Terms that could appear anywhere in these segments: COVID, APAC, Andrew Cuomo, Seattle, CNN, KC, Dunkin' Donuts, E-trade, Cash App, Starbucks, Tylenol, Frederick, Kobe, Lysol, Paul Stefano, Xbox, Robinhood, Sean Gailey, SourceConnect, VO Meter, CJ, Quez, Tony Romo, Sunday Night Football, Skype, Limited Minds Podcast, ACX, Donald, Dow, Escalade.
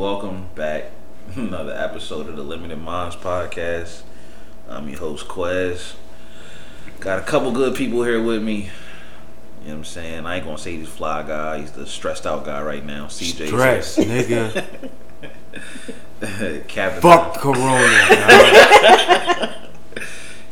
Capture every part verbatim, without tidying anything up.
Welcome back. Another episode of the Limited Minds Podcast. I'm your host, Quez. Got a couple good people here with me. You know what I'm saying? I ain't gonna say he's a fly guy. He's the stressed out guy right now. C J. Stress, nigga. Captain. Fuck Corona.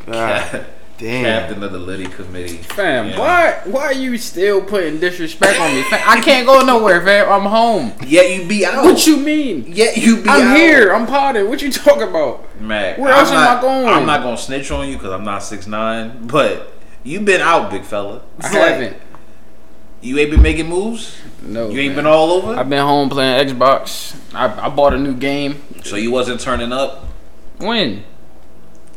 God damn. Captain of the Liddy Committee. Fam, yeah. why why are you still putting disrespect on me? Fam, I can't go nowhere, fam. I'm home. Yeah, you be out. What you mean? Yeah, you be I'm out. I'm here. I'm potted. What you talking about? Man, where else I'm not, am I going? I'm not going to snitch on you because I'm not six nine, but you been out, big fella. I haven't. Like, you ain't been making moves? No. You ain't man. been all over? I've been home playing Xbox. I, I bought a new game. So you wasn't turning up? When?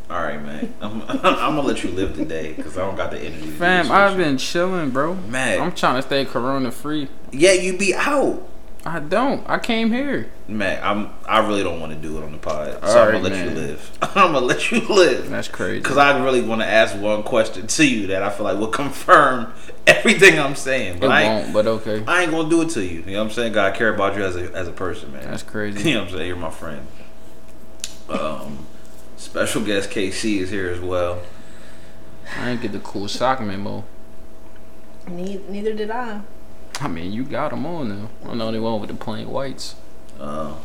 All right, man. I'm, I'm gonna let you live today because I don't got the energy. Fam, I've been chilling, bro. Man, I'm trying to stay corona free. Yeah, you be out. I don't. I came here. Man, I'm. I really don't want to do it on the pod, so right, I'm gonna man. let you live. I'm gonna let you live. That's crazy. Because I really want to ask one question to you that I feel like will confirm everything I'm saying. But it I won't. But okay, I ain't gonna do it to you. You know what I'm saying? God, I care about you as a as a person, man. That's crazy. You know what I'm saying? You're my friend. Um. Special guest K C is here as well. I didn't get the cool sock memo. Neither, neither did I. I mean, you got them on now. I'm the only one with the plain whites. Uh,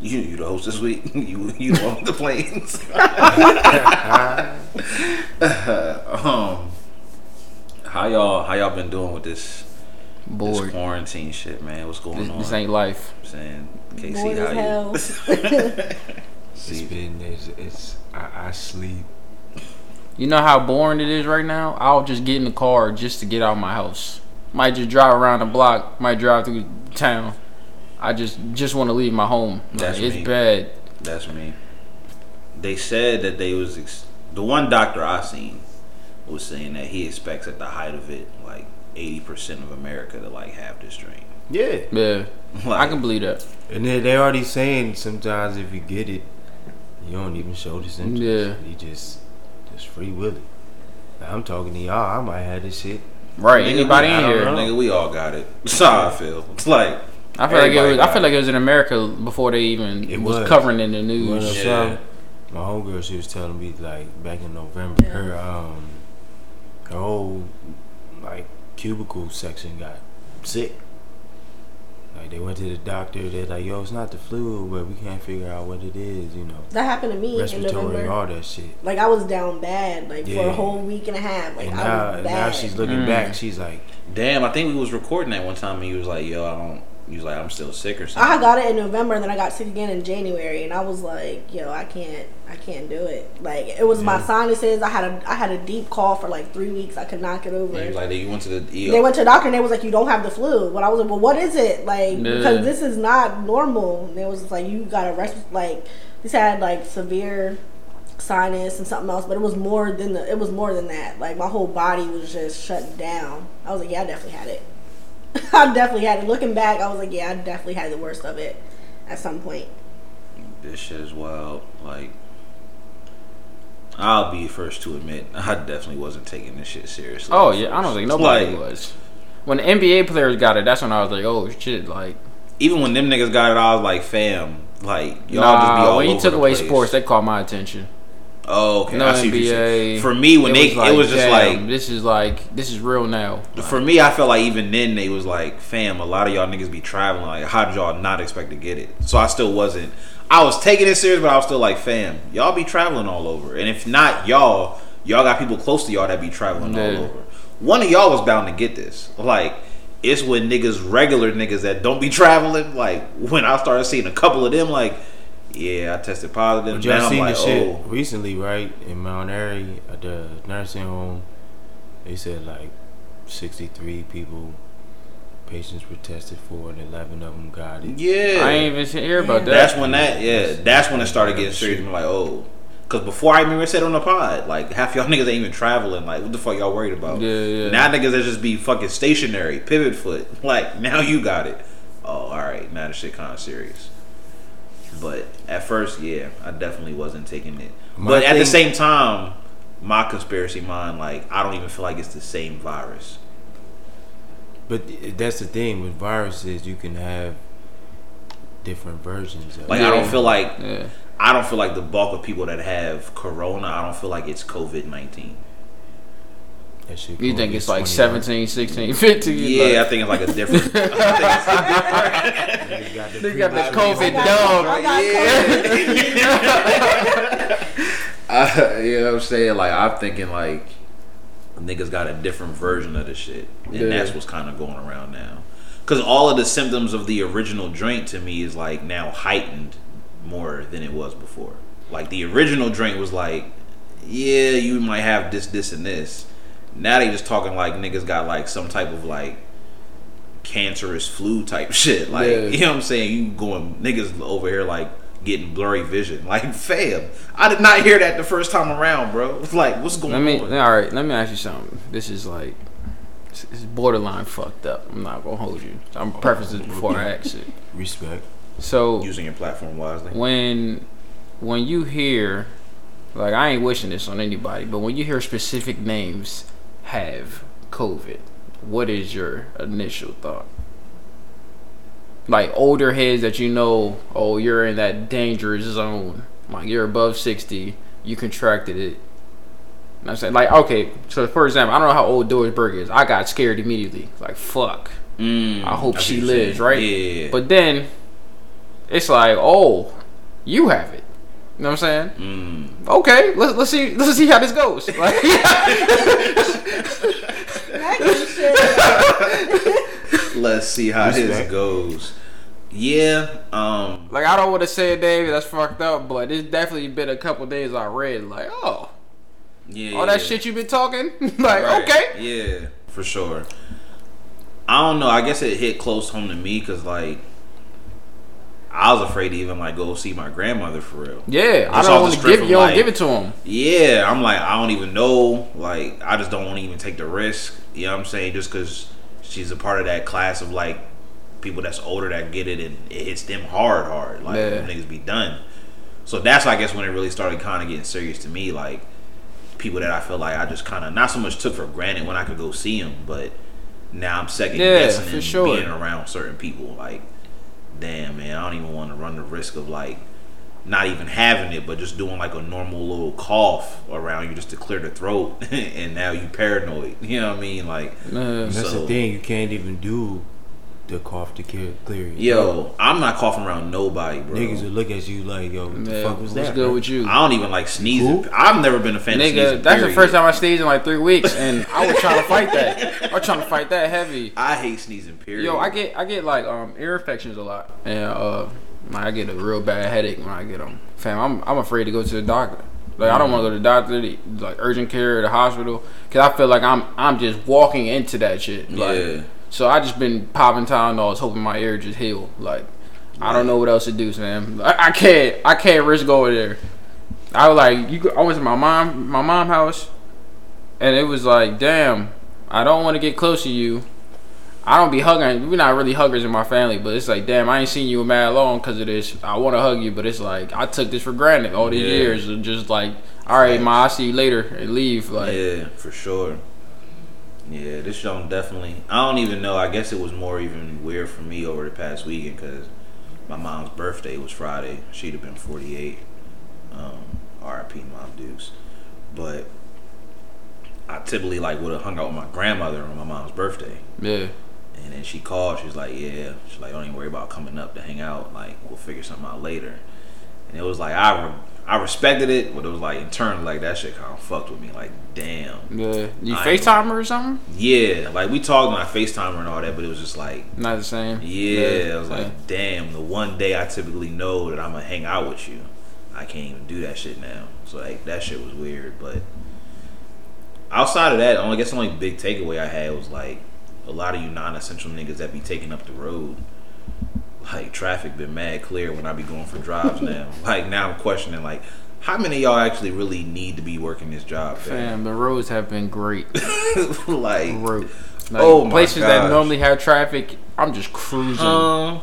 you you the host this week. You you the one with the plains. um, how y'all how y'all been doing with this, this quarantine shit, man? What's going this, on? This ain't life. I'm saying K C, bored how you? It's been, it's, it's I, I sleep. You know how boring it is right now? I'll just get in the car just to get out of my house. Might just drive around the block. Might drive through town. I just just want to leave my home. That's like, it's me. It's bad. That's me. They said that they was... Ex- the one doctor I seen was saying that he expects at the height of it, like, eighty percent of America to, like, have this dream. Yeah. Yeah. Like, I can believe that. And they they already saying sometimes if you get it, you don't even show the symptoms. Yeah. You just just free willy. I'm talking to y'all. I might have this shit. Right. Nigga, anybody in here? Nigga, we all got it. That's how I feel. It's like I feel like it was. I feel like it was in America before they even it was, was covering in the news. Yeah. My homegirl, she was telling me like back in November, yeah. her um her whole like cubicle section got sick. Like, they went to the doctor. They're like, yo, it's not the flu, but we can't figure out what it is, you know. That happened to me in November. All that shit. Like, I was down bad, like, yeah. for a whole week and a half. Like, and I now, was bad. Now she's looking mm. back. She's like, damn, I think we was recording that one time, and you was like, yo, I don't. You was like, I'm still sick or something. I got it in November, and then I got sick again in January, and I was like, yo, I can't, I can't do it. Like, it was yeah. my sinuses. I had a, I had a deep cough for like three weeks. I could not get over it. Like, you went to the E R. They went to the doctor, and they was like, you don't have the flu. But I was like, well, what is it? Like, yeah. because this is not normal. And it was just like, you got to rest. Like, this had like severe sinus and something else, but it was more than the, it was more than that. Like, my whole body was just shut down. I was like, yeah, I definitely had it. I definitely had it. Looking back, I was like, yeah, I definitely had the worst of it at some point. This shit is wild. Like, I'll be first to admit, I definitely wasn't taking this shit seriously. Oh, yeah, I don't think nobody like, was. When the N B A players got it, that's when I was like, oh, shit, like. Even when them niggas got it, I was like, fam, like, y'all nah, just be all over the place. When you took away sports, they caught my attention. Oh, okay. No, I see what you're saying. For me, when they, it was just like, this is like, this is real now. For me, I felt like even then they was like, fam, a lot of y'all niggas be traveling. Like, how did y'all not expect to get it? So I still wasn't. I was taking it serious, but I was still like, fam, y'all be traveling all over. And if not y'all, y'all got people close to y'all that be traveling all over. One of y'all was bound to get this. Like, it's when niggas, regular niggas that don't be traveling. Like, when I started seeing a couple of them, like. Yeah, I tested positive. But y'all seen like, the shit oh. recently, right? In Mount Airy, at the nursing home, they said like sixty-three people, patients were tested for, and eleven of them got it. Yeah, I ain't even hear about that. That's when that, yeah, that's when it started getting serious. I'm like, oh, because before I even mean, said on the pod, like half y'all niggas ain't even traveling. Like, what the fuck y'all worried about? Yeah, yeah. Now niggas that just be fucking stationary, pivot foot. Like, now you got it. Oh, all right, now this shit kind of serious. But at first, yeah, I definitely wasn't taking it. My but at the same time, my conspiracy mind, like, I don't even feel like it's the same virus. But that's the thing with viruses, you can have different versions of like it. I don't feel like yeah. I don't feel like the bulk of people that have corona, I don't feel like it's COVID nineteen. You think it's like seventeen, sixteen, fifteen? Yeah, like. I think it's like a different. They got the COVID dog. Yeah. You know what I'm saying? Like, I'm thinking, like, niggas got a different version of this shit. And yeah. that's what's kind of going around now. Because all of the symptoms of the original drink to me is, like, now heightened more than it was before. Like, the original drink was like, yeah, you might have this, this, and this. Now they just talking like niggas got like some type of like cancerous flu type shit. Like, yeah. you know what I'm saying? You going niggas over here like getting blurry vision. Like, fam, I did not hear that the first time around, bro. It's like, what's going let me, on? All right, let me ask you something. This is like, it's, it's borderline fucked up. I'm not gonna hold you. I'm prefacing this before I ask it. Respect. So using your platform wisely. When, when you hear, like, I ain't wishing this on anybody, but when you hear specific names have COVID, what is your initial thought? Like, older heads that you know, oh, you're in that dangerous zone, like you're above sixty, you contracted it. And I'm saying, like, okay, so for example, I don't know how old Doris Burger is. I got scared immediately, like, fuck, mm, I hope she lives, right? Yeah. But then it's like, oh, you have it. You know what I'm saying? Mm. Okay, let's let's see let's see how this goes. Like, let's see how this goes. Yeah. Um, like, I don't want to say it, David. That's fucked up. But it's definitely been a couple days I read like, oh, yeah, all that yeah. shit you been talking. Like, right. okay, yeah, for sure. I don't know. I guess it hit close home to me because like. I was afraid to even like go see my grandmother for real. Yeah, I don't want to give you like, don't give it to him. Yeah, I'm like I don't even know. Like I just don't want to even take the risk. You know what I'm saying? Just because she's a part of that class of like people that's older that get it and it hits them hard, hard. Like yeah. niggas be done. So that's I guess when it really started kind of getting serious to me. Like people that I feel like I just kind of not so much took for granted when I could go see them, but now I'm second yeah, guessing and sure. being around certain people like. Damn, man, I don't even want to run the risk of like not even having it, but just doing like a normal little cough around you just to clear the throat, and now you paranoid. You know what I mean? Like uh, that's so, the thing, you can't even do the cough to clear. clear yo, throat. I'm not coughing around nobody, bro. Niggas will look at you like, yo, what man, the fuck was that? What's good with you? I don't even like sneezing. Who? I've never been a fan Nigga, of sneezing. That's period. The first time I sneezed in like three weeks, and I was trying to fight that. I was trying to fight that heavy. I hate sneezing. Period. Yo, I get, I get like um, ear infections a lot, and uh, I get a real bad headache when I get them. Fam, I'm, I'm afraid to go to the doctor. Like I don't want to go to the doctor, the, like urgent care, or the hospital, because I feel like I'm, I'm just walking into that shit. Like, yeah. So I just been popping Tylenols, hoping my ear just heal. Like, I don't know what else to do, fam. I, I can't, I can't risk going there. I was like, you. I went to my mom, my mom's house, and it was like, damn, I don't want to get close to you. I don't be hugging. We're not really huggers in my family, but it's like, damn, I ain't seen you in mad long because of this. I want to hug you, but it's like I took this for granted all these yeah. years, and just like, all right, ma, I'll see you later and leave. Like, yeah, for sure. Yeah, this show definitely. I don't even know. I guess it was more even weird for me over the past weekend because my mom's birthday was Friday. She'd have been forty-eight. Um, R I P Mom Dukes. But I typically like would have hung out with my grandmother on my mom's birthday. Yeah. And then she called. She's like, "Yeah." She's like, "Don't even worry about coming up to hang out. Like, we'll figure something out later." And it was like I. Re- I respected it, but it was like internally, like that shit kind of fucked with me. Like, damn. Yeah. You FaceTime her or something? Yeah. Like, we talked on FaceTime her and all that, but it was just like. Not the same. Yeah. yeah. I was yeah. like, damn, the one day I typically know that I'm going to hang out with you, I can't even do that shit now. So, like, that shit was weird. But outside of that, I guess the only big takeaway I had was like a lot of you non essential niggas that be taking up the road. Like, traffic been mad clear when I be going for drives now. Like, now I'm questioning, like, how many of y'all actually really need to be working this job? Fam, the roads have been great. like, Road. like, oh places my gosh. that normally have traffic, I'm just cruising. Uh,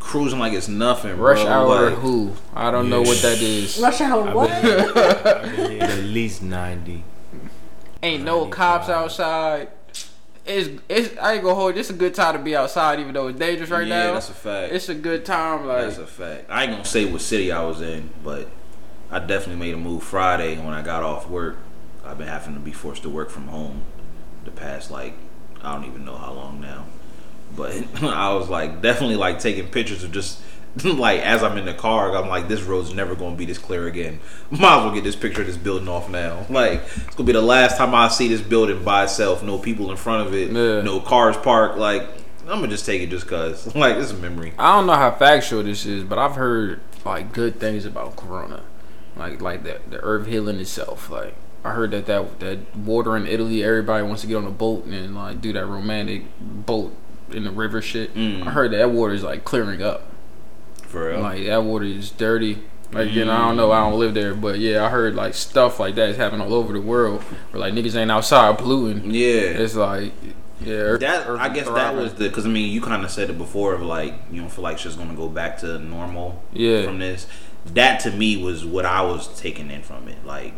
cruising like it's nothing, Rush bro. hour like, who? I don't yeah. know what that is. Rush hour what? I've been here at least ninety. Ain't ninety-five. No cops outside. It's, it's, I ain't gonna hold you, it's a good time to be outside, even though it's dangerous right yeah, now. Yeah, that's a fact. It's a good time. Like, that's a fact. I ain't gonna say what city I was in, but I definitely made a move Friday when I got off work. I've been having to be forced to work from home the past, like, I don't even know how long now. But I was, like, definitely, like, taking pictures of just, like, as I'm in the car, I'm like, this road's never gonna be this clear again. Might as well get this picture of this building off now. Like, it's gonna be the last time I see this building by itself. No people in front of it. Yeah. No cars parked. Like, I'm gonna just take it just cause. Like, it's a memory. I don't know how factual this is, but I've heard, like, good things about Corona. Like, like the, the earth healing itself. Like, I heard that, that that water in Italy, everybody wants to get on a boat and, like, do that romantic boat in the river shit. Mm. I heard that, that water is, like, clearing up. For real? Like, that water is dirty. Like, mm. you know, I don't know, I don't live there, but yeah, I heard, like, stuff like that is happening all over the world where, like, niggas ain't outside polluting. Yeah. It's like, yeah. Earth, that earth I guess thriving. That was the, because, I mean, you kind of said it before of, like, you don't feel like shit's going to go back to normal yeah. from this. That, to me, was what I was taking in from it. Like,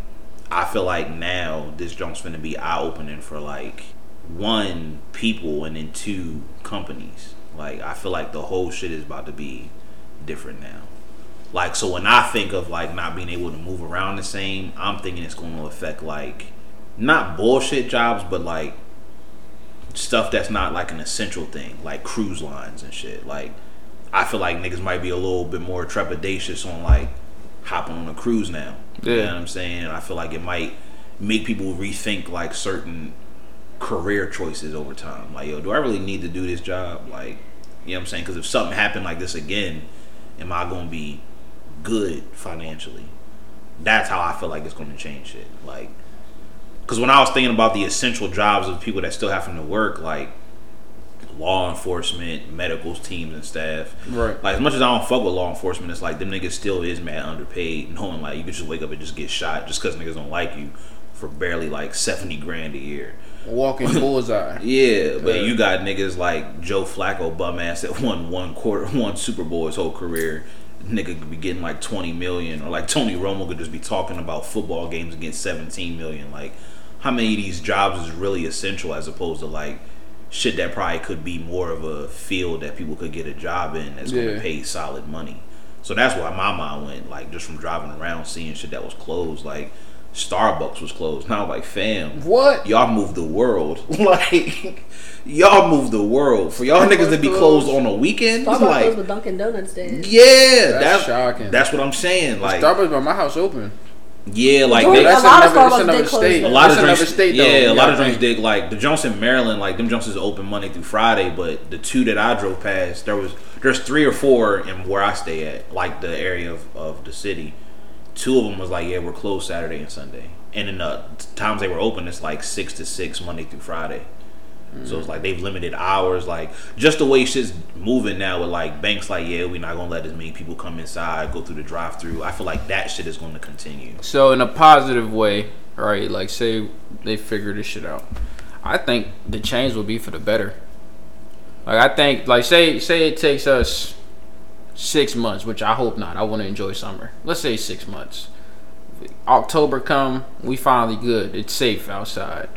I feel like now this junk's finna be eye opening for, like, one, people, and then two, companies. Like, I feel like the whole shit is about to be different now. Like, so when I think of, like, not being able to move around the same, I'm thinking it's gonna affect, like, not bullshit jobs, but, like, stuff that's not, like, an essential thing, like cruise lines and shit. Like, I feel like niggas might be a little bit more trepidatious on, like, hopping on a cruise now. Yeah. You know what I'm saying? I feel like it might make people rethink, like, certain career choices over time. Like, yo, do I really need to do this job? Like, you know what I'm saying? Because if something happened like this again, am I going to be good financially? That's how I feel like it's going to change shit. Like, because when I was thinking about the essential jobs of people that still having to work, like, law enforcement, medical teams and staff. Right. Like, as much as I don't fuck with law enforcement, it's like them niggas still is mad underpaid, knowing, like, you could just wake up and just get shot just because niggas don't like you for barely, like, seventy grand a year. Walking bullseye. Yeah, but uh, you got niggas like Joe Flacco, bum ass, that won one quarter, one Super Bowl his whole career. Nigga could be getting like twenty million, or like Tony Romo could just be talking about football games and getting seventeen million. Like, how many of these jobs is really essential as opposed to, like, shit that probably could be more of a field that people could get a job in that's yeah. going to pay solid money. So that's why my mind went, like, just from driving around seeing shit that was closed. Like, Starbucks was closed. Now, like, fam, what? Y'all moved the world. Like, y'all moved the world for y'all niggas to be closed on a weekend. Starbucks like, closed with Dunkin' Donuts days. Yeah, that's, that's shocking. That's what I'm saying. Like, Starbucks by my house open. Yeah, like, they, that's a lot another, of Starbucks another did state. A lot that's of drinks, state, though, yeah, a lot of drinks did. Like, the Johnson, Maryland, like, them Johnsons open Monday through Friday, but the two that I drove past, there was there's three or four in where I stay at, like, the area of, of the city. Two of them was like, yeah, we're closed Saturday and Sunday, and then the times they were open, it's like six to six Monday through Friday. Mm. So it's like they've limited hours, like, just the way shit's moving now with, like, banks, like, yeah, we're not gonna let as many people come inside, go through the drive-through. I feel like that shit is going to continue. So in a positive way, right? Like, say they figure this shit out, I think the change will be for the better. Like, I think, like, say say it takes us six months, which I hope not. I want to enjoy summer. Let's say six months. October come, we finally good. It's safe outside.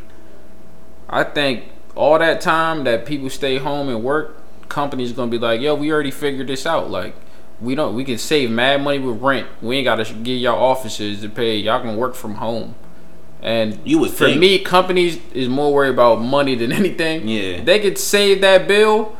I think all that time that people stay home and work, companies gonna be like, yo, we already figured this out. Like, we don't. We can save mad money with rent. We ain't gotta give y'all offices to pay. Y'all can work from home. And you would for think. me, companies is more worried about money than anything. Yeah, they could save that bill.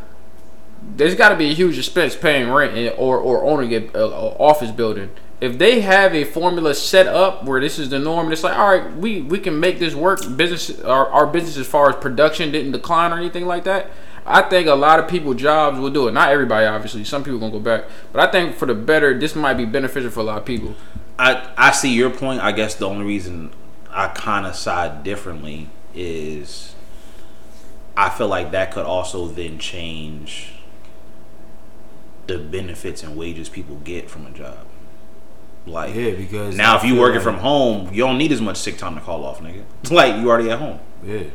There's got to be a huge expense paying rent or, or owning an office building. If they have a formula set up where this is the norm, and it's like, all right, we, we can make this work. Business, our, our business as far as production didn't decline or anything like that. I think a lot of people jobs will do it. Not everybody, obviously. Some people going to go back. But I think for the better, this might be beneficial for a lot of people. I, I see your point. I guess the only reason I kind of side differently is I feel like that could also then change the benefits and wages people get from a job. Like, yeah, because now if you working like, from home, you don't need as much sick time to call off, nigga. It's like you already at home. Yeah. You know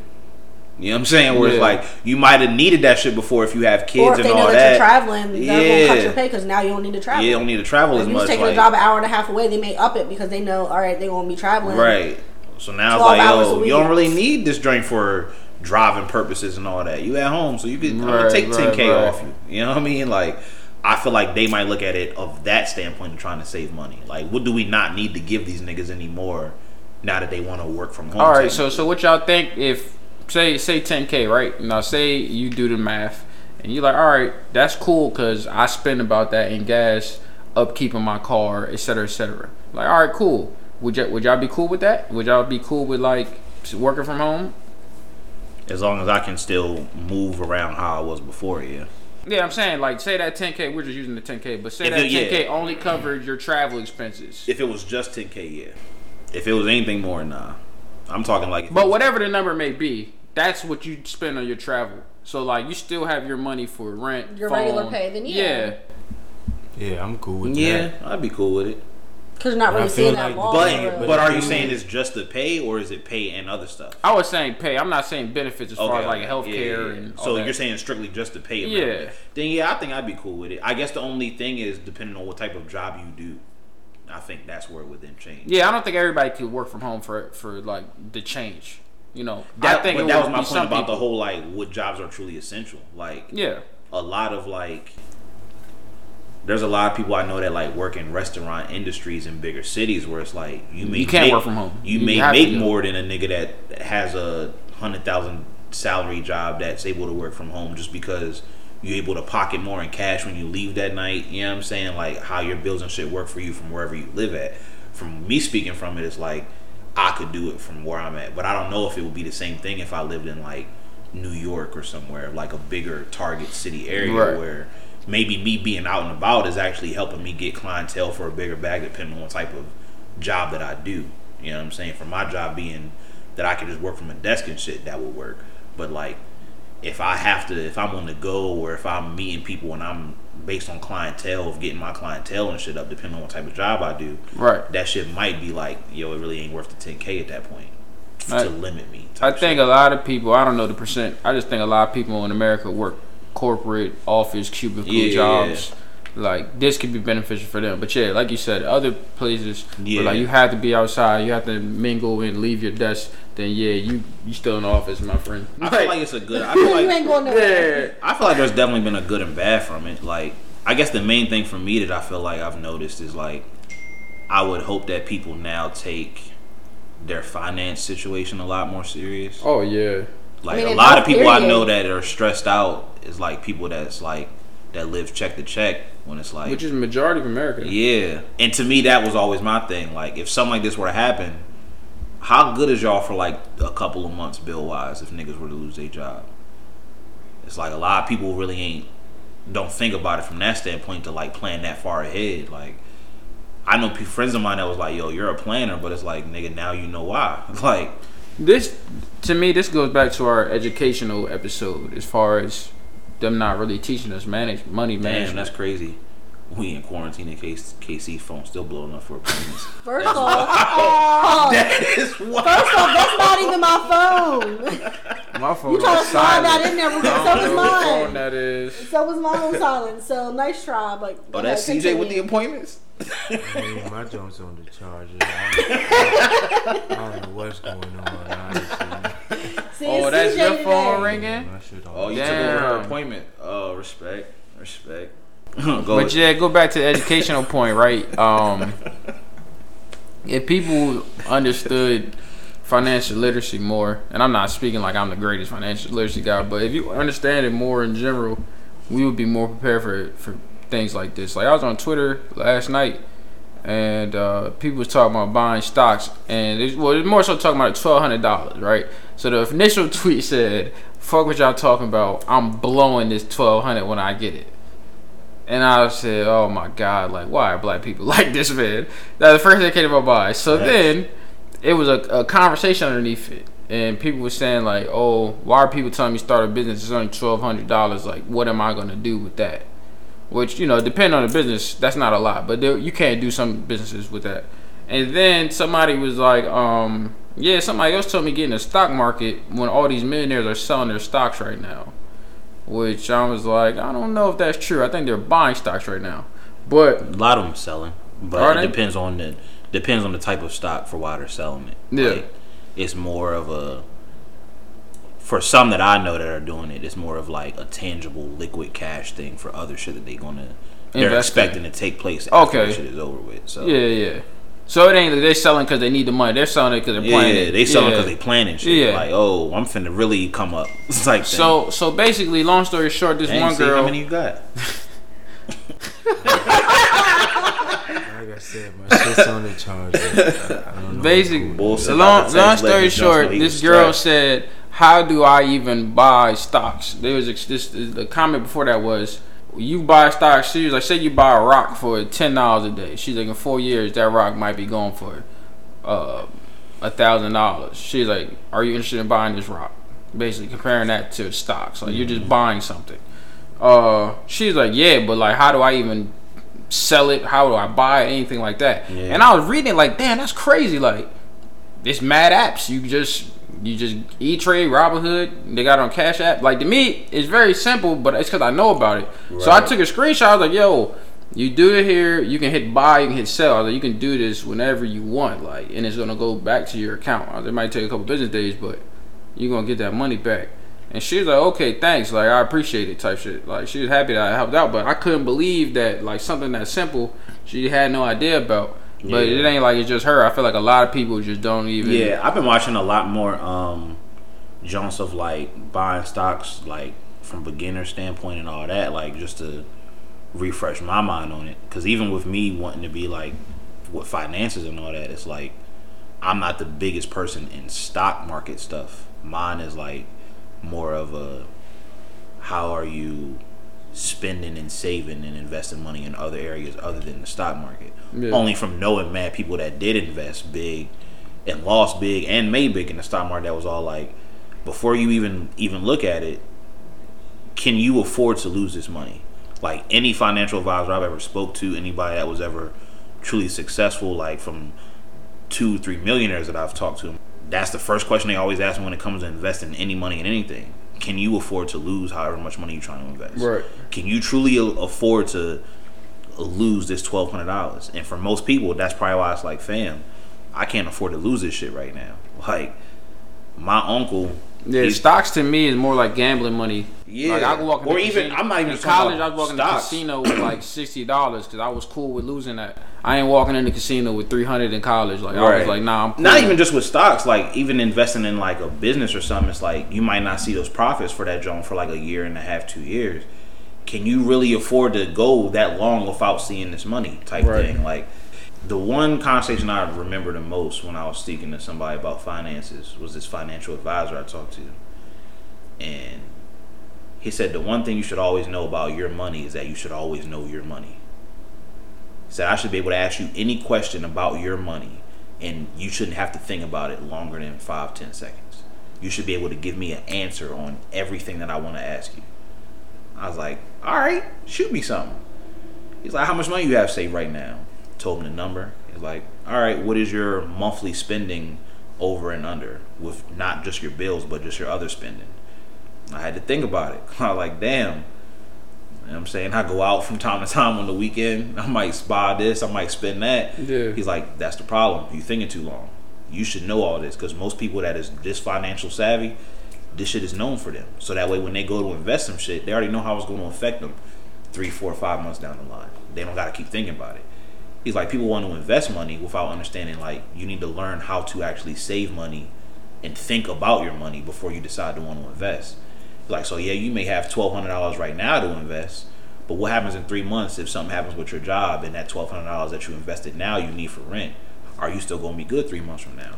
what I'm saying? Where yeah. it's like you might have needed that shit before if you have kids or if and they all know that, that you're traveling. Yeah. They're gonna cut your pay because now you don't need to travel. Yeah, you don't need to travel like, as much. If you're taking like, a job an hour and a half away, they may up it because they know, all right, they're gonna be traveling. Right. So now it's like, yo, you don't really need this drink for driving purposes and all that. You at home, so you could right, I'm gonna take right, ten K right. off you. You know what I mean? Like, I feel like they might look at it of that standpoint of trying to save money. Like, what do we not need to give these niggas anymore now that they want to work from home? All right, so so what y'all think if, say say ten K, right? Now, say you do the math, and you're like, all right, that's cool because I spend about that in gas, upkeep in my car, et cetera, et cetera. Like, all right, cool. Would, y- would y'all be cool with that? Would y'all be cool with, like, working from home? As long as I can still move around how I was before, yeah. Yeah, I'm saying, like, say that ten K, we're just using the ten K, but say if that it, ten K yeah. only covered your travel expenses. If it was just ten K, yeah. If it was anything more, nah. I'm talking like... But whatever the number may be, that's what you spend on your travel. So, like, you still have your money for rent, your phone, regular pay, then yeah. Yeah, yeah I'm cool with yeah, that. Yeah, I'd be cool with it. Because you're not really seeing that like long. But, but, but are you saying it's just the pay or is it pay and other stuff? I was saying pay. I'm not saying benefits as okay, far as like health care yeah, yeah. and all So that. You're saying strictly just the pay. Yeah. Benefit. Then yeah, I think I'd be cool with it. I guess the only thing is depending on what type of job you do. I think that's where it would then change. Yeah, I don't think everybody could work from home for for like the change. You know, that, I think but that was my point about people. The whole like what jobs are truly essential. Like yeah. a lot of like... There's a lot of people I know that like work in restaurant industries in bigger cities where it's like you may you can't make, work from home. You, you may make more than a nigga that has a hundred thousand salary job that's able to work from home just because you're able to pocket more in cash when you leave that night. You know what I'm saying? Like how your bills and shit work for you from wherever you live at. From me speaking from it, it's like I could do it from where I'm at, but I don't know if it would be the same thing if I lived in like New York or somewhere like a bigger target city area right. where. Maybe me being out and about is actually helping me get clientele for a bigger bag depending on what type of job that I do. You know what I'm saying? For my job being that I can just work from a desk and shit, that would work. But like if I have to, if I'm on the go or if I'm meeting people and I'm based on clientele, of getting my clientele and shit up depending on what type of job I do, right? That shit might be like, yo, it really ain't worth the ten K at that point I, to limit me. I think shit. A lot of people, I don't know the percent, I just think a lot of people in America work corporate office cubicle yeah, jobs yeah. Like this could be beneficial for them, but yeah, like you said, other places yeah. where, like you have to be outside, you have to mingle and leave your desk, then yeah you you still in the office, my friend. I like, feel like it's a good I feel like, you ain't going nowhere. Yeah. I feel like there's definitely been a good and bad from it. Like I guess the main thing for me that I feel like I've noticed is like I would hope that people now take their finance situation a lot more serious. Oh yeah. Like I mean, a lot of people period. I know that are stressed out is like people that's like that live check to check when it's like, which is the majority of America. Yeah, and to me that was always my thing. Like if something like this were to happen, how good is y'all for like a couple of months bill wise if niggas were to lose their job? It's like a lot of people really ain't don't think about it from that standpoint to like plan that far ahead. Like I know friends of mine that was like, yo, you're a planner, but it's like, nigga, now you know why. Like. This, to me, this goes back to our educational episode as far as them not really teaching us manage money management. Damn, that's crazy. We in quarantine and K C phone still blowing up for appointments. First of all, wow. that is wild. First of all, that's not even my phone. My phone. You trying to slide that in there? Because so was mine. Phone that is. So was mine on silent. So nice try, but oh, that's C J continue. With the appointments. Man, my joint's on the charger. I don't know, I don't know what's going on. Honestly. See, oh, that's C J your phone today. Ringing. Oh, you Damn. Took over her appointment. Oh, respect, respect. But yeah, go back to the educational point, right? Um, if people understood financial literacy more, and I'm not speaking like I'm the greatest financial literacy guy, but if you understand it more in general, we would be more prepared for for things like this. Like I was on Twitter last night, and uh, people was talking about buying stocks, and it's, well, it's more so talking about twelve hundred dollars, right? So the initial tweet said, "Fuck what y'all talking about. I'm blowing this twelve hundred when I get it." And I said, oh my God, like, why are black people like this, man? That's the first thing that came to my mind. So yes. Then it was a, a conversation underneath it. And people were saying, like, oh, why are people telling me to start a business? It's only twelve hundred dollars. Like, what am I going to do with that? Which, you know, depending on the business, that's not a lot. But there, you can't do some businesses with that. And then somebody was like, um, yeah, somebody else told me to get in the stock market when all these millionaires are selling their stocks right now. Which I was like, I don't know if that's true. I think they're buying stocks right now, but a lot of them selling. But it depends on the depends on the type of stock for why they're selling it. Yeah, like, it's more of a for some that I know that are doing it, it's more of like a tangible liquid cash thing for other shit that they're gonna they're Investing. expecting to take place after okay. that shit is over with. So yeah, yeah. So it ain't that they're selling because they need the money. They're selling it because they're yeah, planning. Yeah, they selling because yeah. they planning shit. Yeah. Like, oh, I'm finna really come up. It's like so. So basically, long story short, this Dang, one girl. See, how many you got? Like I said, my shit's on the charger. I don't know. Basically, cool. so long, long story short, this girl said, "How do I even buy stocks?" There was this the comment before that was. You buy stocks, she was like, say you buy a rock for ten dollars a day. She's like, in four years, that rock might be going for uh, one thousand dollars. She's like, are you interested in buying this rock? Basically, comparing that to stocks. Like, you're just buying something. Uh, she's like, yeah, but like, how do I even sell it? How do I buy it? Anything like that. Yeah. And I was reading it like, damn, that's crazy. Like, it's mad apps. You just... You just E-trade, Robinhood, they got it on Cash App. Like, to me, it's very simple, but it's because I know about it. Right. So I took a screenshot. I was like, yo, you do it here. You can hit buy. You can hit sell. I was like, you can do this whenever you want. Like, and it's going to go back to your account. I was like, it might take a couple business days, but you're going to get that money back. And she was like, okay, thanks. Like, I appreciate it type shit. Like, she was happy that I helped out, but I couldn't believe that, like, something that simple she had no idea about. But yeah. It ain't like it's just her. I feel like a lot of people just don't even. Yeah, I've been watching a lot more um, jumps of like buying stocks, like from beginner standpoint and all that, like just to refresh my mind on it. Because even with me wanting to be like with finances and all that, it's like I'm not the biggest person in stock market stuff. Mine is like more of a how are you spending and saving and investing money in other areas other than the stock market. Yeah. Only from knowing mad people that did invest big and lost big and made big in the stock market, that was all like, before you even even look at it, can you afford to lose this money? Like any financial advisor I've ever spoke to, anybody that was ever truly successful, like from two, three millionaires that I've talked to, that's the first question they always ask me when it comes to investing any money in anything. Can you afford to lose however much money you're trying to invest? Right. Can you truly afford to lose this twelve hundred dollars? And for most people, that's probably why it's like, fam, I can't afford to lose this shit right now. Like, my uncle... Yeah, stocks to me is more like gambling money. Yeah. Like, I could walk in or even... Casino. I'm not even in college, I was walking stocks. in the casino with like sixty dollars because I was cool with losing that. I ain't walking in the casino with three hundred dollars in college. Like, right. I was like, nah, I'm cool. Not even just with stocks. Like, even investing in like a business or something, it's like you might not see those profits for that joint for like a year and a half, two years. Can you really afford to go that long without seeing this money type right. thing? Like, the one conversation I remember the most when I was speaking to somebody about finances was this financial advisor I talked to. And he said, the one thing you should always know about your money is that you should always know your money. He said, I should be able to ask you any question about your money, and you shouldn't have to think about it longer than five, ten seconds. You should be able to give me an answer on everything that I want to ask you. I was like, all right, shoot me something. He's like, how much money you have saved right now? Told him the number. He's like, all right, what is your monthly spending over and under with not just your bills, but just your other spending? I had to think about it. I was like, damn. You know what I'm saying? I go out from time to time on the weekend. I might buy this. I might spend that. Yeah. He's like, that's the problem. You're thinking too long. You should know all this because most people that is this financial savvy, this shit is known for them. So that way when they go to invest some shit, they already know how it's going to affect them three, four, five months down the line. They don't got to keep thinking about it. He's like, people want to invest money without understanding, like, you need to learn how to actually save money and think about your money before you decide to want to invest. Like, so yeah, you may have twelve hundred dollars right now to invest, but what happens in three months if something happens with your job and that twelve hundred dollars that you invested now you need for rent? Are you still going to be good three months from now?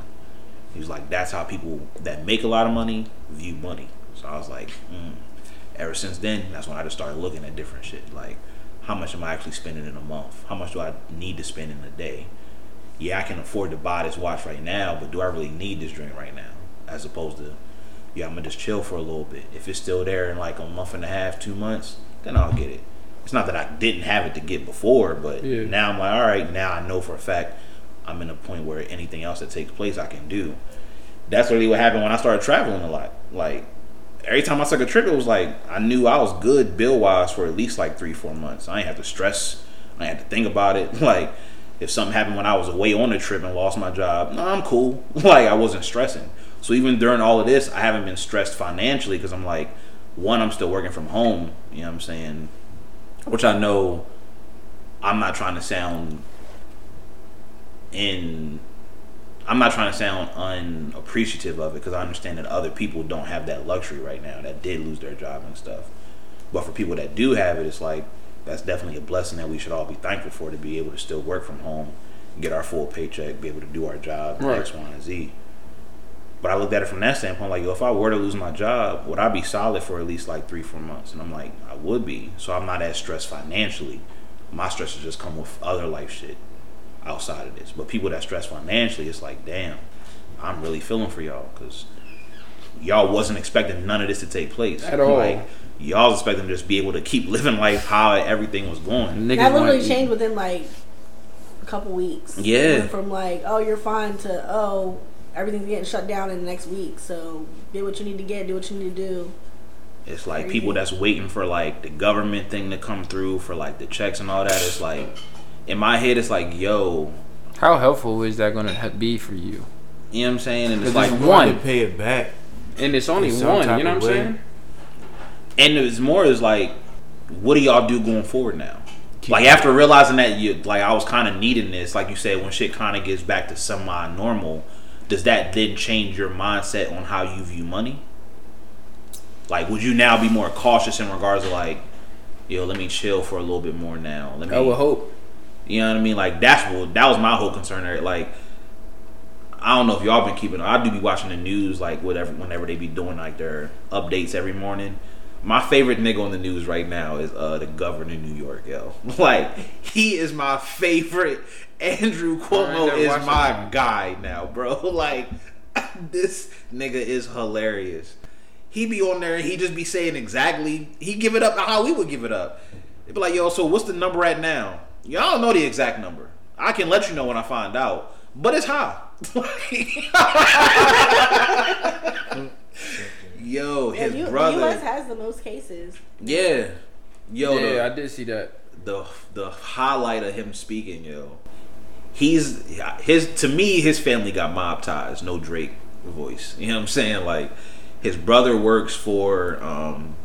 He was like, that's how people that make a lot of money view money. So I was like, mm. Ever since then, that's when I just started looking at different shit, like, how much am I actually spending in a month? How much do I need to spend in a day? Yeah, I can afford to buy this watch right now, but do I really need this drink right now? As opposed to, yeah, I'm going to just chill for a little bit. If it's still there in like a month and a half, two months, then I'll get it. It's not that I didn't have it to get before, but yeah. Now I'm like, all right, now I know for a fact I'm in a point where anything else that takes place I can do. That's really what happened when I started traveling a lot. Like, every time I took a trip, it was like I knew I was good bill-wise for at least like three, four months. I didn't have to stress. I didn't have to think about it. Like, if something happened when I was away on a trip and lost my job, no, I'm cool. Like, I wasn't stressing. So even during all of this, I haven't been stressed financially because I'm like, one, I'm still working from home, you know what I'm saying? Which I know I'm not trying to sound in... I'm not trying to sound unappreciative of it because I understand that other people don't have that luxury right now that did lose their job and stuff. But for people that do have it, it's like, that's definitely a blessing that we should all be thankful for, to be able to still work from home, get our full paycheck, be able to do our job, right. X, Y, and Z. But I looked at it from that standpoint, like, yo, if I were to lose my job, would I be solid for at least like three, four months? And I'm like, I would be. So I'm not as stressed financially. My stress has just come with other life shit outside of this. But people that stress financially, it's like, damn, I'm really feeling for y'all because y'all wasn't expecting none of this to take place. At all. Like, y'all was expecting to just be able to keep living life how everything was going. That literally changed within like a couple weeks. Yeah. From like, oh, you're fine to, oh... everything's getting shut down in the next week, so get what you need to get, do what you need to do. It's like Everything. People that's waiting for like the government thing to come through for like the checks and all that. It's like, in my head, it's like, yo, how helpful is that going to be for you? You know what I'm saying? And it's like one to pay it back, and it's only one. You know what I'm saying? And it's more is like, what do y'all do going forward now? Like, after realizing that you like, I was kind of needing this. Like you said, when shit kind of gets back to semi-normal. Does that then change your mindset on how you view money? Like, would you now be more cautious in regards to like, yo, let me chill for a little bit more now. Let me, I would hope. You know what I mean? Like, that's what, that was my whole concern there. Like, I don't know if y'all been keeping. I do be watching the news, like whatever, whenever they be doing like their updates every morning. My favorite nigga on the news right now is uh, the governor of New York, yo. Like, he is my favorite. Andrew Cuomo right, is my him. guy now, bro. Like, this nigga is hilarious. He be on there and he just be saying exactly, he give it up how we would give it up. They be like, yo, so what's the number at now? Y'all don't know the exact number. I can let you know when I find out, but it's high. Yo, his yeah, you, brother. The U S has the most cases. Yeah. Yo, yeah, the, I did see that. The the highlight of him speaking, yo. He's his to me. His family got mob ties. No Drake voice. You know what I'm saying? Like, his brother works for um,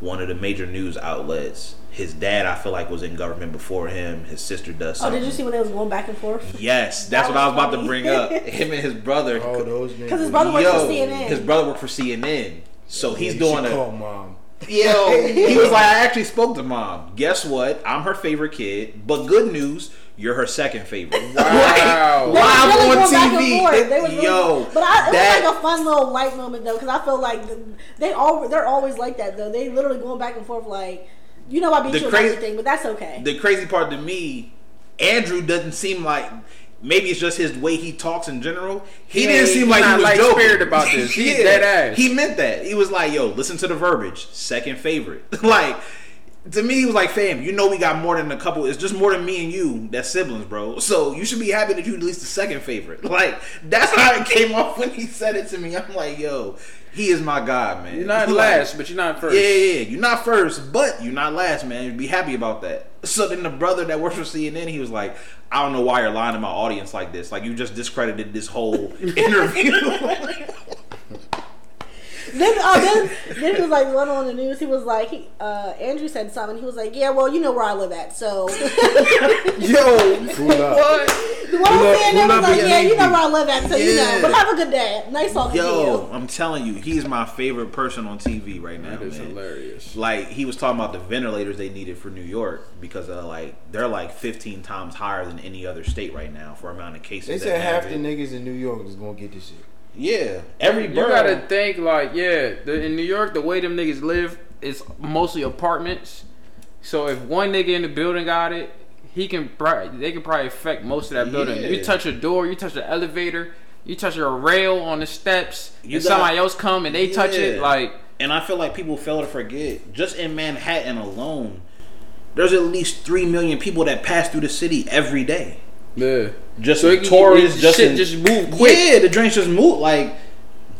one of the major news outlets. His dad, I feel like, was in government before him. His sister does something. Oh, did you see when they was going back and forth? Yes, that's that what I was funny. About to bring up. Him and his brother. Oh, those names. Because his brother worked for C N N. His brother worked for C N N. So he's yeah, doing a. Call mom. Yo, he was like, I actually spoke to mom. Guess what? I'm her favorite kid. But good news. You're her second favorite. Wow. Like, live really on T V. They, really yo. But I, it that, was like a fun little light moment, though, because I feel like the, they all, they're always like that, though. They literally going back and forth like, you know I beat you crazy, and everything, but that's okay. The crazy part to me, Andrew doesn't seem like... Maybe it's just his way he talks in general. He yeah, didn't seem he like he was like joking about this. He yeah, dead ass. He meant that. He was like, yo, listen to the verbiage. Second favorite. Like... To me, he was like, fam, you know we got more than a couple. It's just more than me and you. That's siblings, bro. So you should be happy that you at least the second favorite. Like, that's how it came off when he said it to me. I'm like, yo, he is my God, man. You're not last, but you're not first. Yeah, yeah, yeah. You're not first, but you're not last, man. You'd be happy about that. So then the brother that works for C N N, he was like, I don't know why you're lying to my audience like this. Like, you just discredited this whole interview. Then, uh, then, then he was like, one on the news. He was like, he, uh, Andrew said something. He was like, yeah, well, you know where I live at, so. Yo, what? The one was saying that was like, yeah, you know where I live at, so yeah. You know. But have a good day. Nice talking to you. Yo, I'm telling you, he's my favorite person on T V right now. That is man. hilarious. Like, he was talking about the ventilators they needed for New York because of, like, they're like fifteen times higher than any other state right now for amount of cases. They said half the niggas in New York is gonna get this shit. Yeah, every bird. You gotta think like, yeah, the, in New York, the way them niggas live is mostly apartments. So if one nigga in the building got it, he can probably, they can probably affect most of that building. Yeah. You touch a door, you touch an elevator, you touch a rail on the steps, you and got, somebody else come and they yeah. touch it. Like, and I feel like people fail to forget, just in Manhattan alone, there's at least three million people that pass through the city every day. Yeah. Just so tourists, just shit in, just move quick. Yeah, the drinks just move. Like,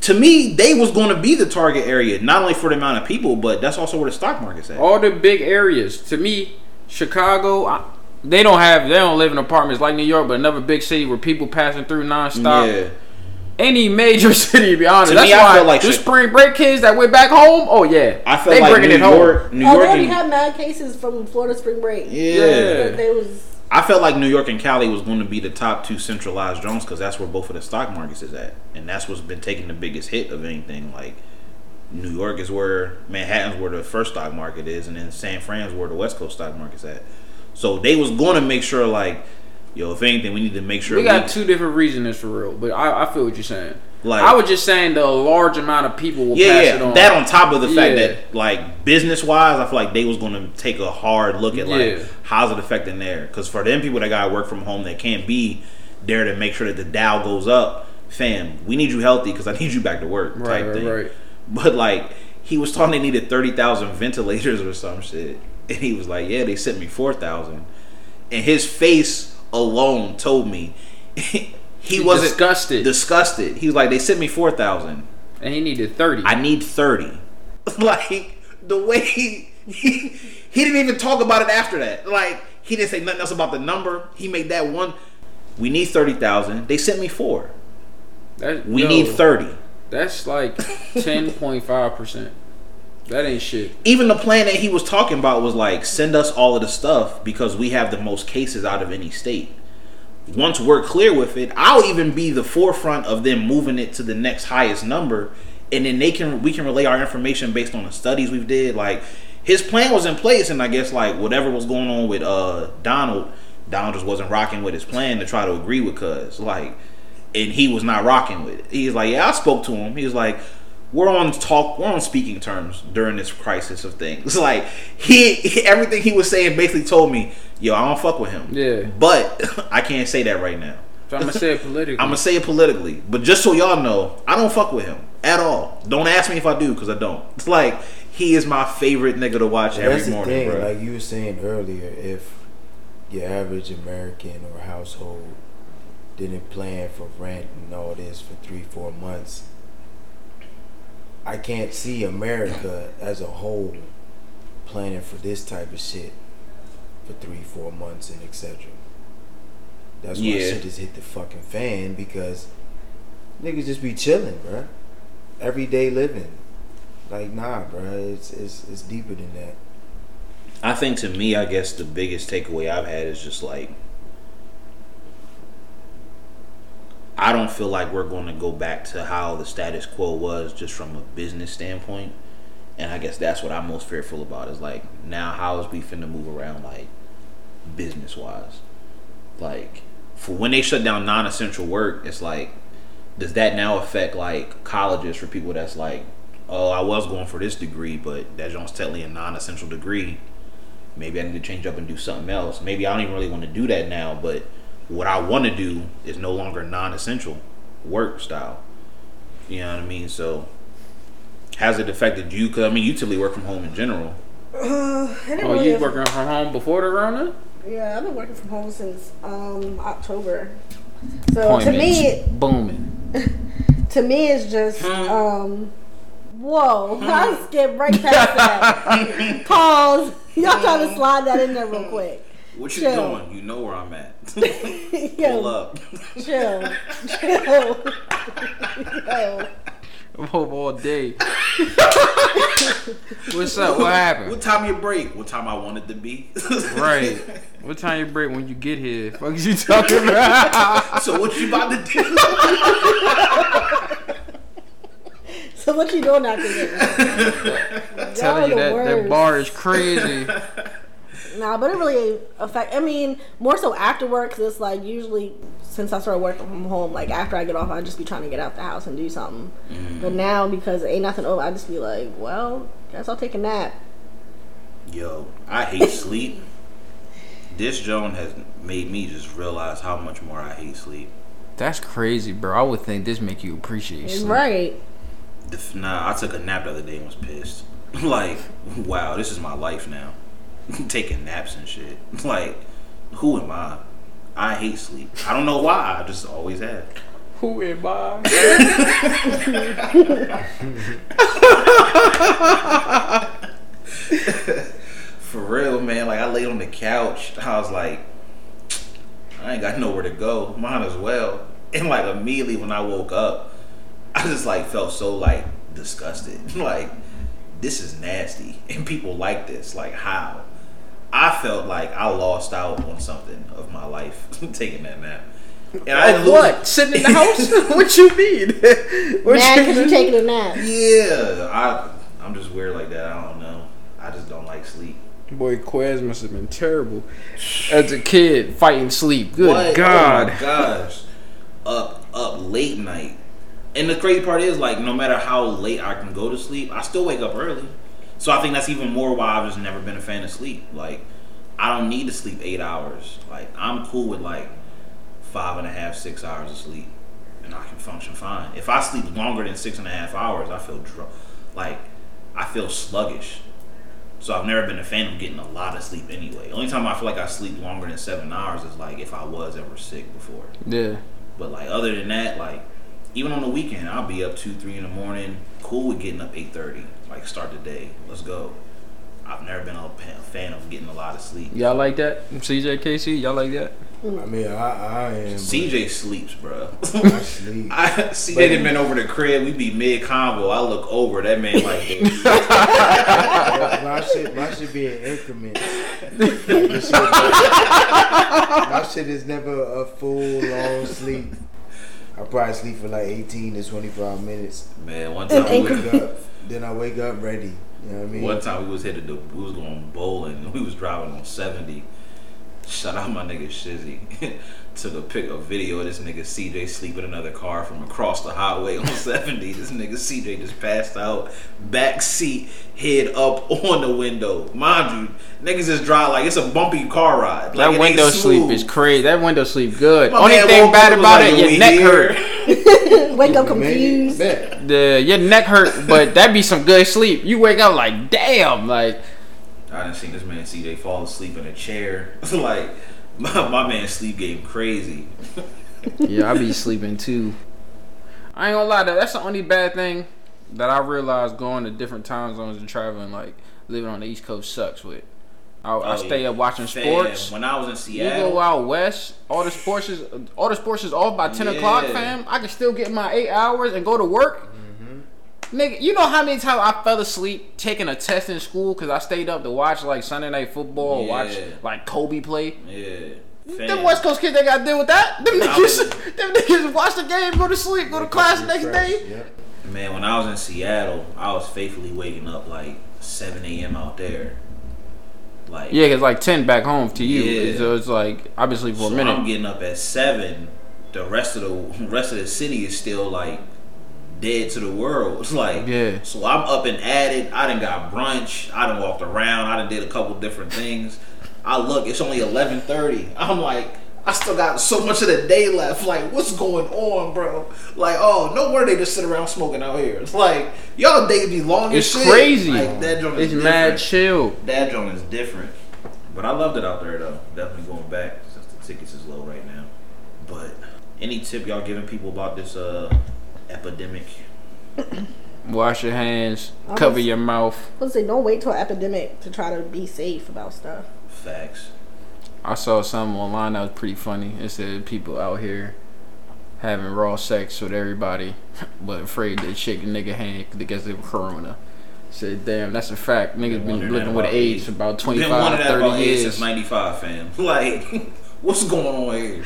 to me, they was going to be the target area, not only for the amount of people, but that's also where the stock market's at. All the big areas, to me, Chicago, I, they don't have, they don't live in apartments like New York, but another big city where people passing through nonstop. Yeah. any major city, to be honest. To That's me, why I feel like the shit. Spring break kids that went back home, oh yeah, I feel they like bringing New it York, home. New York, oh, they already had mad cases from Florida spring break. Yeah, yeah. They was. I felt like New York and Cali was going to be the top two centralized zones because that's where both of the stock markets is at, and that's what's been taking the biggest hit of anything. Like New York is where Manhattan's where the first stock market is, and then San Fran's where the West Coast stock market's at. So they was going to make sure, like, yo, if anything, we need to make sure we, we got two different regions for real. But I, I feel what you're saying. Like, I was just saying the large amount of people will yeah, pass yeah. it on. That on top of the fact yeah. that, like, business-wise, I feel like they was going to take a hard look at, like, yeah. how's it affecting there? Because for them people that got to work from home that can't be there to make sure that the Dow goes up, fam, we need you healthy because I need you back to work type right, right, thing. Right. But, like, he was talking they needed thirty thousand ventilators or some shit. And he was like, yeah, they sent me four thousand. And his face alone told me... He wasn't disgusted. Disgusted. He was like, they sent me four thousand, and he needed thirty. I need thirty. Like the way he, he he didn't even talk about it after that. Like he didn't say nothing else about the number. He made that one. We need thirty thousand. They sent me four. That, we yo, need thirty. That's like ten point five percent. That ain't shit. Even the plan that he was talking about was like, send us all of the stuff because we have the most cases out of any state. Once we're clear with it, I'll even be the forefront of them moving it to the next highest number, and then they can we can relay our information based on the studies we've did. Like his plan was in place, and I guess like whatever was going on with uh Donald, Donald just wasn't rocking with his plan to try to agree with Cuz. Like, and he was not rocking with it. He's like, yeah, I spoke to him. He was like, we're on talk, we're on speaking terms during this crisis of things. Like he, he everything he was saying basically told me, yo, I don't fuck with him. Yeah. But I can't say that right now. So I'm going to say it politically. I'm going to say it politically. But just so y'all know, I don't fuck with him at all. Don't ask me if I do, because I don't. It's like, he is my favorite nigga to watch well, every that's morning, the thing, bro. Like you were saying earlier, if your average American or household didn't plan for rent and all this for three, four months, I can't see America as a whole planning for this type of shit for three, four months and et cetera. That's why yeah. shit just hit the fucking fan, because niggas just be chilling, bruh. Everyday living. Like, nah, bruh. It's, it's, it's deeper than that. I think to me, I guess the biggest takeaway I've had is just like, I don't feel like we're going to go back to how the status quo was just from a business standpoint. And I guess that's what I'm most fearful about is like, now how is we finna move around like business wise? Like for when they shut down non-essential work, it's like, does that now affect like colleges for people that's like, oh, I was going for this degree, but that's just technically a non-essential degree. Maybe I need to change up and do something else. Maybe I don't even really want to do that now, but what I want to do is no longer non-essential work style. You know what I mean? So has it affected you? Because, I mean, you typically work from home in general. Uh, I didn't oh, really you have... working from home before the Rona? Yeah, I've been working from home since um, October. So to me, it, booming. To me, it's just mm. um, whoa! Mm. I skipped right past that. Pause. Y'all trying to slide that in there real quick. What you Chill. doing? You know where I'm at. Yo, pull up. Chill. Chill. Yo. I'm home all day. What's up? What happened? What time you break? What time I wanted to be? Right. What time you break when you get here? Fuck is you talking about? So what you about to do? So what you doing after that? I'm telling you, that, that bar is crazy. Nah, but it really affect. I mean, more so after work, because it's like usually since I started working from home, like after I get off, I just be trying to get out the house and do something. Mm-hmm. But now because it ain't nothing over, I just be like, well, guess I'll take a nap. Yo, I hate sleep. This Joan has made me just realize how much more I hate sleep. That's crazy, bro. I would think this make you appreciate sleep. Right. Nah, I took a nap the other day and was pissed. Like, wow, this is my life now. Taking naps and shit. Like, who am I? I hate sleep. I don't know why. I just always have. Who am I? For real, man. Like, I laid on the couch. I was like, I ain't got nowhere to go. Might as well. And like immediately when I woke up, I just like felt so like disgusted. Like, this is nasty, and people like this. Like, how? I felt like I lost out on something of my life taking that nap. And I lose. What? Sitting in the house? What you mean? What Mad because you taking a nap. Yeah. I, I'm just weird like that. I don't know. I just don't like sleep. Boy, Quez must have been terrible as a kid fighting sleep. Good what? God. Oh my gosh. Up, up late night. And the crazy part is, like, no matter how late I can go to sleep, I still wake up early. So I think that's even more why I've just never been a fan of sleep. Like, I don't need to sleep eight hours. Like, I'm cool with, like, five and a half, six hours of sleep, and I can function fine. If I sleep longer than six and a half hours, I feel dr- like I feel sluggish. So I've never been a fan of getting a lot of sleep anyway. Only time I feel like I sleep longer than seven hours is like if I was ever sick before. Yeah. But like other than that, like even on the weekend, I'll be up two, three in the morning. Cool with getting up eight thirty. Like start the day. Let's go. I've never been a fan of getting a lot of sleep. Y'all like that? C J, K C, y'all like that? I mean, I, I am. C J sleeps, bro. I sleep. I, C J done been over the crib. We be mid combo. I look over that man like this. my shit, my shit be an increment. My shit is never a full long sleep. I probably sleep for like eighteen to twenty-five minutes. Man, one time I wake up, then I wake up ready. You know what I mean? One time we was headed to, we was going bowling. We was driving on seventy. Shout out my nigga Shizzy. Took a pic, a video of this nigga C J sleeping in another car from across the highway on seventy. This nigga C J just passed out, back seat, head up on the window. Mind you, niggas just drive like it's a bumpy car ride. Like, that window sleep is crazy. That window sleep good. My Only thing bad about like, it, your neck here? hurt. Wake up confused. The, your neck hurt, but that be some good sleep. You wake up like, damn, like. I done seen this man C J fall asleep in a chair. Like, my, my man sleep game crazy. Yeah, I be sleeping too. I ain't gonna lie, though, that's the only bad thing that I realized going to different time zones and traveling, like living on the East Coast sucks with. I, I stay up watching sports. Fam, when I was in Seattle, you go out west. All the sports is all the sports is off by ten yeah. o'clock, fam. I can still get my eight hours and go to work. Nigga, you know how many times I fell asleep taking a test in school because I stayed up to watch like Sunday Night Football, yeah. watch like Kobe play. Yeah, fam. Them West Coast kids, they gotta deal with that. Them niggas, was, them niggas watch the game, go to sleep, go to class the next fresh. day. Yeah. Man, when I was in Seattle, I was faithfully waking up like seven a.m. out there. Like yeah, cause like ten back home to you, yeah. so it's like I've been sleeping for so a minute. I'm getting up at seven. The rest of the rest of the city is still like. Dead to the world. It's like yeah. So I'm up and at it. I done got brunch. I done walked around. I done did a couple different things. I look, it's only eleven thirty. I'm like, I still got so much of the day left. Like, what's going on, bro? Like, oh, no wonder they just sit around smoking out here. It's like, y'all day be long as shit. It's crazy. Like, that joint is different. It's mad chill. That joint is different. But I loved it out there though. Definitely going back since the tickets is low right now. But any tip y'all giving people about this uh epidemic? Wash your hands, I cover was, your mouth. I was saying, don't wait till an epidemic to try to be safe about stuff. Facts. I saw something online that was pretty funny. It said people out here having raw sex with everybody, but afraid to shake a nigga hand because they were corona. I said, damn, that's a fact. Niggas been living with AIDS for about twenty-five, thirty years. Been wondering about AIDS since ninety-five, fam. Like, what's going on here?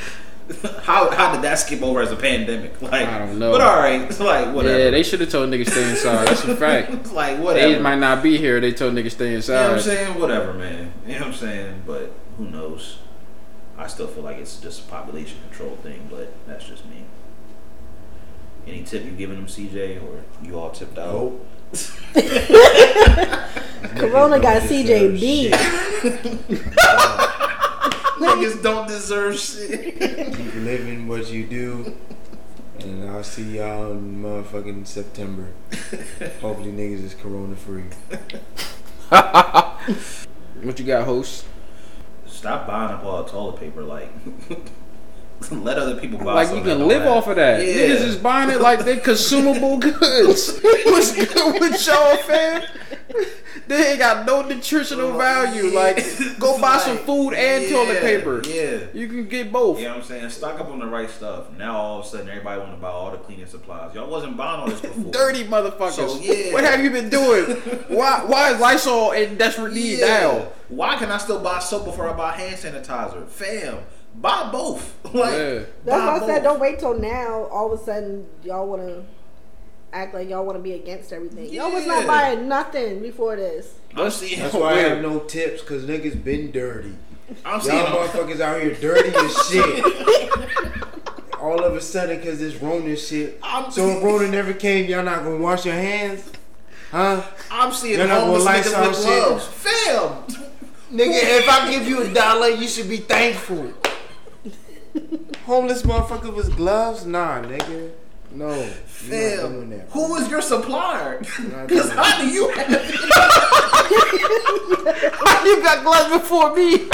How how did that skip over as a pandemic? Like, I don't know. But all right, it's like whatever. Yeah, they should have told niggas stay inside. That's a fact. Like whatever. They might not be here. They told niggas stay inside. You know what I'm saying? Whatever, man. You know what I'm saying? But who knows? I still feel like it's just a population control thing. But that's just me. Any tip you giving them, C J, or you all tipped out? Nope. Corona got C J beat. Niggas don't deserve shit. Keep living what you do, and I'll see y'all in motherfucking September. Hopefully niggas is corona free. What you got, host? Stop buying up all the toilet paper. Like, let other people buy like something. Like, you can live life. off of that. Yeah. Niggas is buying it like they consumable goods. What's good with y'all, fam? They ain't got no nutritional oh, value. Yeah. Like, go buy like, some food and yeah, toilet paper. Yeah. You can get both. You know what I'm saying? Stock up on the right stuff. Now, all of a sudden, everybody want to buy all the cleaning supplies. Y'all wasn't buying all this before. Dirty motherfuckers. So, yeah. What have you been doing? Why Why is Lysol in desperate need yeah. now? Why can I still buy soap before I buy hand sanitizer? Fam. Buy both. Like, yeah. That's why I said don't wait till now. All of a sudden, y'all want to act like y'all want to be against everything. Yeah. Y'all was not buying nothing before this. I'm seeing That's why I have no tips, because niggas been dirty. I'm y'all motherfuckers out here dirty as shit. All of a sudden, because it's Rona shit. I'm so if Rona never came, y'all not going to wash your hands? Huh? I'm seeing y'all homeless niggas with gloves. Fam! Nigga, if I give you a dollar, you should be thankful. Homeless motherfucker with gloves? Nah, nigga. No. Fam, that, who is your supplier? Because how do you have how do you got gloves before me?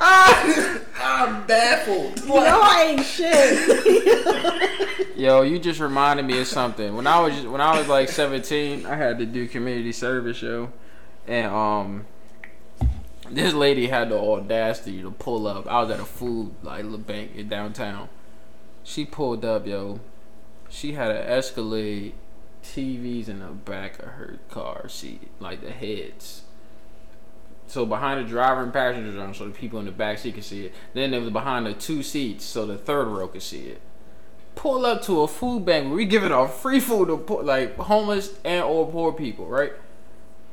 I, I'm baffled. Like, no, I ain't shit. Yo, you just reminded me of something. When I was just, when I was like seventeen, I had to do community service, yo. And um this lady had the audacity to pull up. I was at a food like little bank in downtown. She pulled up, yo. She had an Escalade T Vs in the back of her car seat, like the heads. So behind the driver and passenger zone, so the people in the back seat could see it. Then it was behind the two seats, so the third row could see it. Pull up to a food bank where we giving out free food to poor, like homeless and or poor people, right?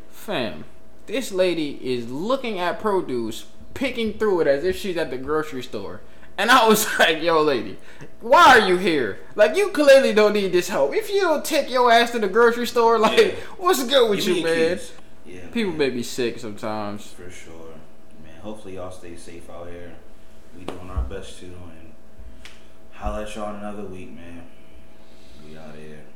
Fam. This lady is looking at produce, picking through it as if she's at the grocery store. And I was like, yo, lady, why are you here? Like, you clearly don't need this help. If you don't take your ass to the grocery store, like, yeah. what's good with you, you man? Yeah, people man. may be sick sometimes. For sure. Man, hopefully y'all stay safe out here. We doing our best, too. And holla at y'all another week, man. We out here.